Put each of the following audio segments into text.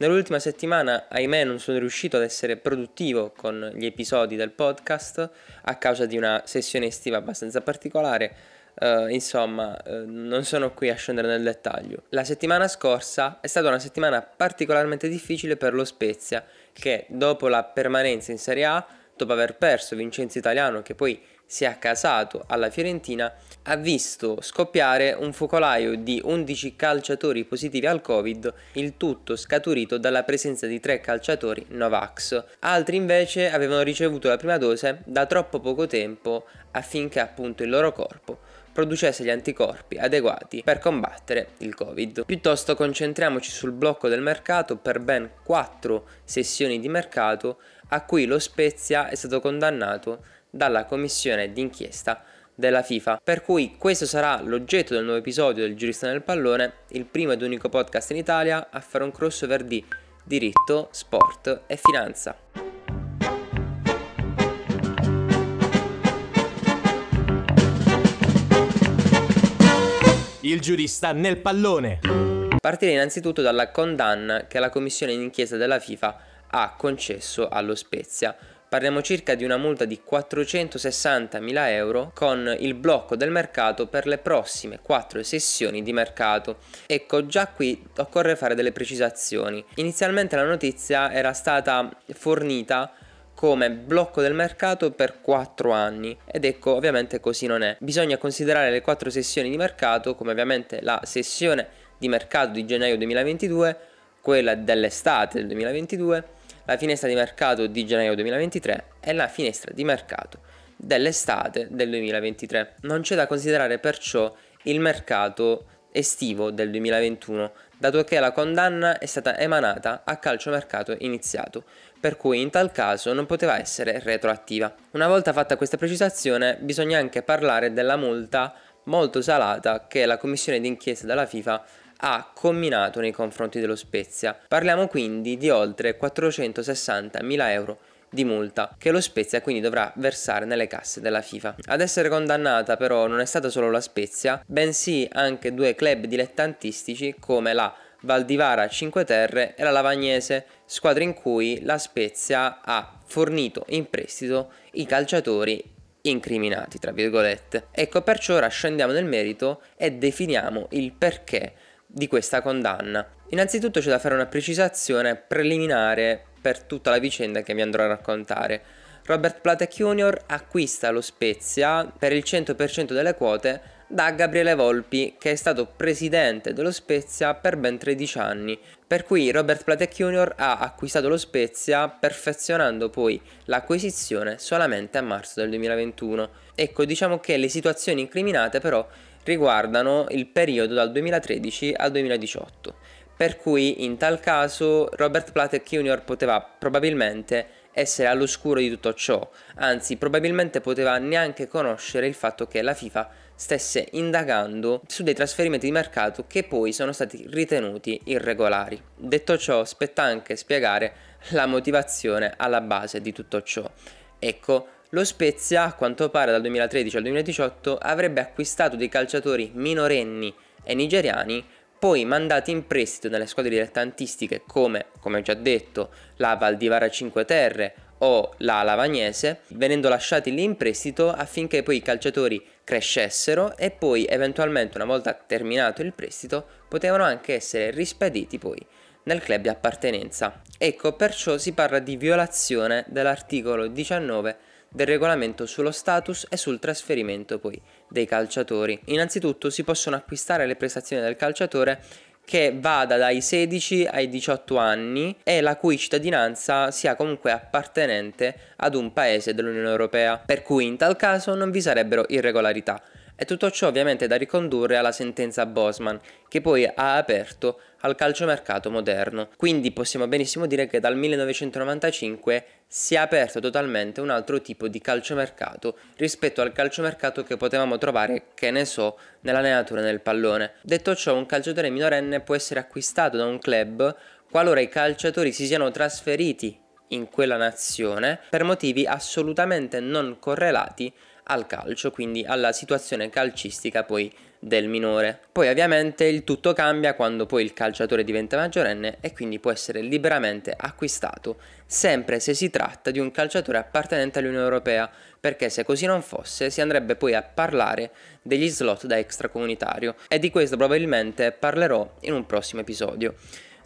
Nell'ultima settimana, ahimè, non sono riuscito ad essere produttivo con gli episodi del podcast a causa di una sessione estiva abbastanza particolare. Non sono qui a scendere nel dettaglio. La settimana scorsa è stata una settimana particolarmente difficile per lo Spezia, che dopo la permanenza in Serie A, dopo aver perso Vincenzo Italiano, che poi si è accasato alla Fiorentina, ha visto scoppiare un focolaio di 11 calciatori positivi al Covid, il tutto scaturito dalla presenza di 3 calciatori Novax. Altri invece avevano ricevuto la prima dose da troppo poco tempo affinché appunto il loro corpo producesse gli anticorpi adeguati per combattere il Covid. Piuttosto concentriamoci sul blocco del mercato per ben 4 sessioni di mercato a cui lo Spezia è stato condannato dalla commissione d'inchiesta della FIFA, per cui questo sarà l'oggetto del nuovo episodio del Giurista nel pallone, il primo ed unico podcast in Italia a fare un crossover di diritto, sport e finanza. Il Giurista nel pallone. Partire innanzitutto dalla condanna che la commissione d'inchiesta della FIFA ha concesso allo Spezia. Parliamo circa di una multa di 460.000 euro con il blocco del mercato per le prossime 4 sessioni di mercato. Ecco, già qui occorre fare delle precisazioni. Inizialmente la notizia era stata fornita come blocco del mercato per 4 anni ed ecco, ovviamente così non è. Bisogna considerare le 4 sessioni di mercato come ovviamente la sessione di mercato di gennaio 2022, quella dell'estate del 2022, la finestra di mercato di gennaio 2023 e la finestra di mercato dell'estate del 2023. Non c'è da considerare perciò il mercato estivo del 2021, dato che la condanna è stata emanata a calciomercato iniziato, per cui in tal caso non poteva essere retroattiva. Una volta fatta questa precisazione, bisogna anche parlare della multa molto salata che la commissione d'inchiesta della FIFA ha comminato nei confronti dello Spezia. Parliamo quindi di oltre 460.000 euro di multa che lo Spezia quindi dovrà versare nelle casse della FIFA. Ad essere condannata però non è stata solo la Spezia, bensì anche 2 club dilettantistici come la Valdivara Cinque Terre e la Lavagnese, squadre in cui la Spezia ha fornito in prestito i calciatori incriminati, tra virgolette. Ecco, perciò ora scendiamo nel merito e definiamo il perché di questa condanna. Innanzitutto c'è da fare una precisazione preliminare per tutta la vicenda che vi andrò a raccontare. Robert Platek Jr. acquista lo Spezia per il 100% delle quote da Gabriele Volpi, che è stato presidente dello Spezia per ben 13 anni, per cui Robert Platek Jr. ha acquistato lo Spezia perfezionando poi l'acquisizione solamente a marzo del 2021. Ecco, diciamo che le situazioni incriminate però riguardano il periodo dal 2013 al 2018, per cui in tal caso Robert Platek Jr. poteva probabilmente essere all'oscuro di tutto ciò, anzi probabilmente poteva neanche conoscere il fatto che la FIFA stesse indagando su dei trasferimenti di mercato che poi sono stati ritenuti irregolari. Detto ciò, spetta anche spiegare la motivazione alla base di tutto ciò. Ecco, lo Spezia, a quanto pare dal 2013 al 2018, avrebbe acquistato dei calciatori minorenni e nigeriani, poi mandati in prestito nelle squadre dilettantistiche come ho già detto, la Valdivara Cinque Terre o la Lavagnese, venendo lasciati lì in prestito affinché poi i calciatori crescessero e poi eventualmente, una volta terminato il prestito, potevano anche essere rispediti poi nel club di appartenenza. Ecco, perciò si parla di violazione dell'articolo 19 del regolamento sullo status e sul trasferimento poi dei calciatori. Innanzitutto si possono acquistare le prestazioni del calciatore che vada dai 16 ai 18 anni e la cui cittadinanza sia comunque appartenente ad un paese dell'Unione Europea, per cui in tal caso non vi sarebbero irregolarità. E tutto ciò ovviamente è da ricondurre alla sentenza Bosman, che poi ha aperto al calciomercato moderno. Quindi possiamo benissimo dire che dal 1995 si è aperto totalmente un altro tipo di calciomercato rispetto al calciomercato che potevamo trovare, che ne so, nella neonatura del pallone. Detto ciò, un calciatore minorenne può essere acquistato da un club qualora i calciatori si siano trasferiti in quella nazione per motivi assolutamente non correlati al calcio, quindi alla situazione calcistica poi del minore. Poi ovviamente il tutto cambia quando poi il calciatore diventa maggiorenne e quindi può essere liberamente acquistato, sempre se si tratta di un calciatore appartenente all'Unione Europea, perché se così non fosse si andrebbe poi a parlare degli slot da extracomunitario, e di questo probabilmente parlerò in un prossimo episodio.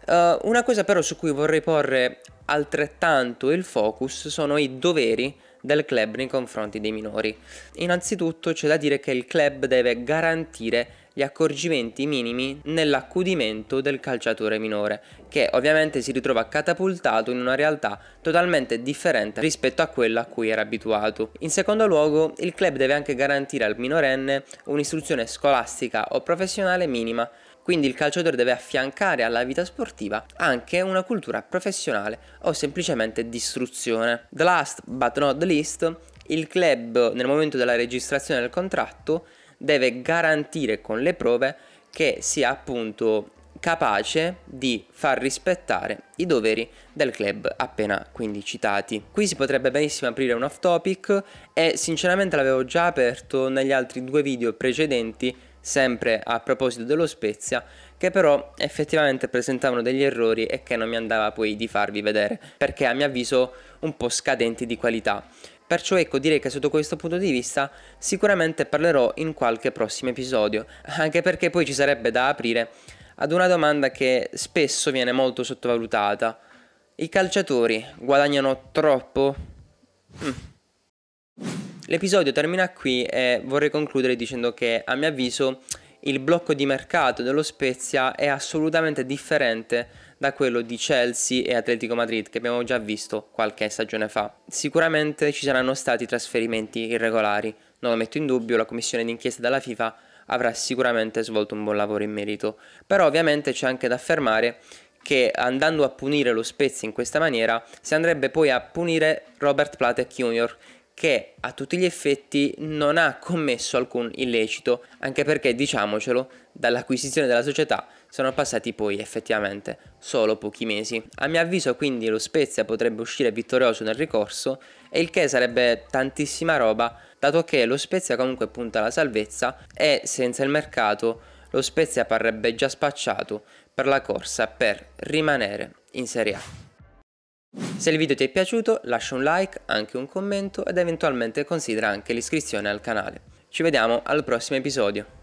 Una cosa però su cui vorrei porre altrettanto il focus sono i doveri del club nei confronti dei minori. Innanzitutto c'è da dire che il club deve garantire gli accorgimenti minimi nell'accudimento del calciatore minore, che ovviamente si ritrova catapultato in una realtà totalmente differente rispetto a quella a cui era abituato. In secondo luogo, il club deve anche garantire al minorenne un'istruzione scolastica o professionale minima. Quindi il calciatore deve affiancare alla vita sportiva anche una cultura professionale o semplicemente di istruzione. The last but not the least, il club nel momento della registrazione del contratto deve garantire con le prove che sia appunto capace di far rispettare i doveri del club appena quindi citati. Qui si potrebbe benissimo aprire un off topic e sinceramente l'avevo già aperto negli altri due video precedenti, sempre a proposito dello Spezia, che però effettivamente presentavano degli errori e che non mi andava poi di farvi vedere, perché a mio avviso un po' scadenti di qualità. Perciò ecco, direi che sotto questo punto di vista sicuramente parlerò in qualche prossimo episodio, anche perché poi ci sarebbe da aprire ad una domanda che spesso viene molto sottovalutata. I calciatori guadagnano troppo? L'episodio termina qui e vorrei concludere dicendo che a mio avviso il blocco di mercato dello Spezia è assolutamente differente da quello di Chelsea e Atletico Madrid, che abbiamo già visto qualche stagione fa. Sicuramente ci saranno stati trasferimenti irregolari, non lo metto in dubbio, la commissione d'inchiesta della FIFA avrà sicuramente svolto un buon lavoro in merito, però ovviamente c'è anche da affermare che andando a punire lo Spezia in questa maniera si andrebbe poi a punire Robert Platek Jr, che a tutti gli effetti non ha commesso alcun illecito, anche perché, diciamocelo, dall'acquisizione della società sono passati poi effettivamente solo pochi mesi. A mio avviso quindi lo Spezia potrebbe uscire vittorioso nel ricorso, e il che sarebbe tantissima roba, dato che lo Spezia comunque punta alla salvezza e senza il mercato lo Spezia parrebbe già spacciato per la corsa per rimanere in Serie A. Se il video ti è piaciuto lascia un like, anche un commento ed eventualmente considera anche l'iscrizione al canale. Ci vediamo al prossimo episodio.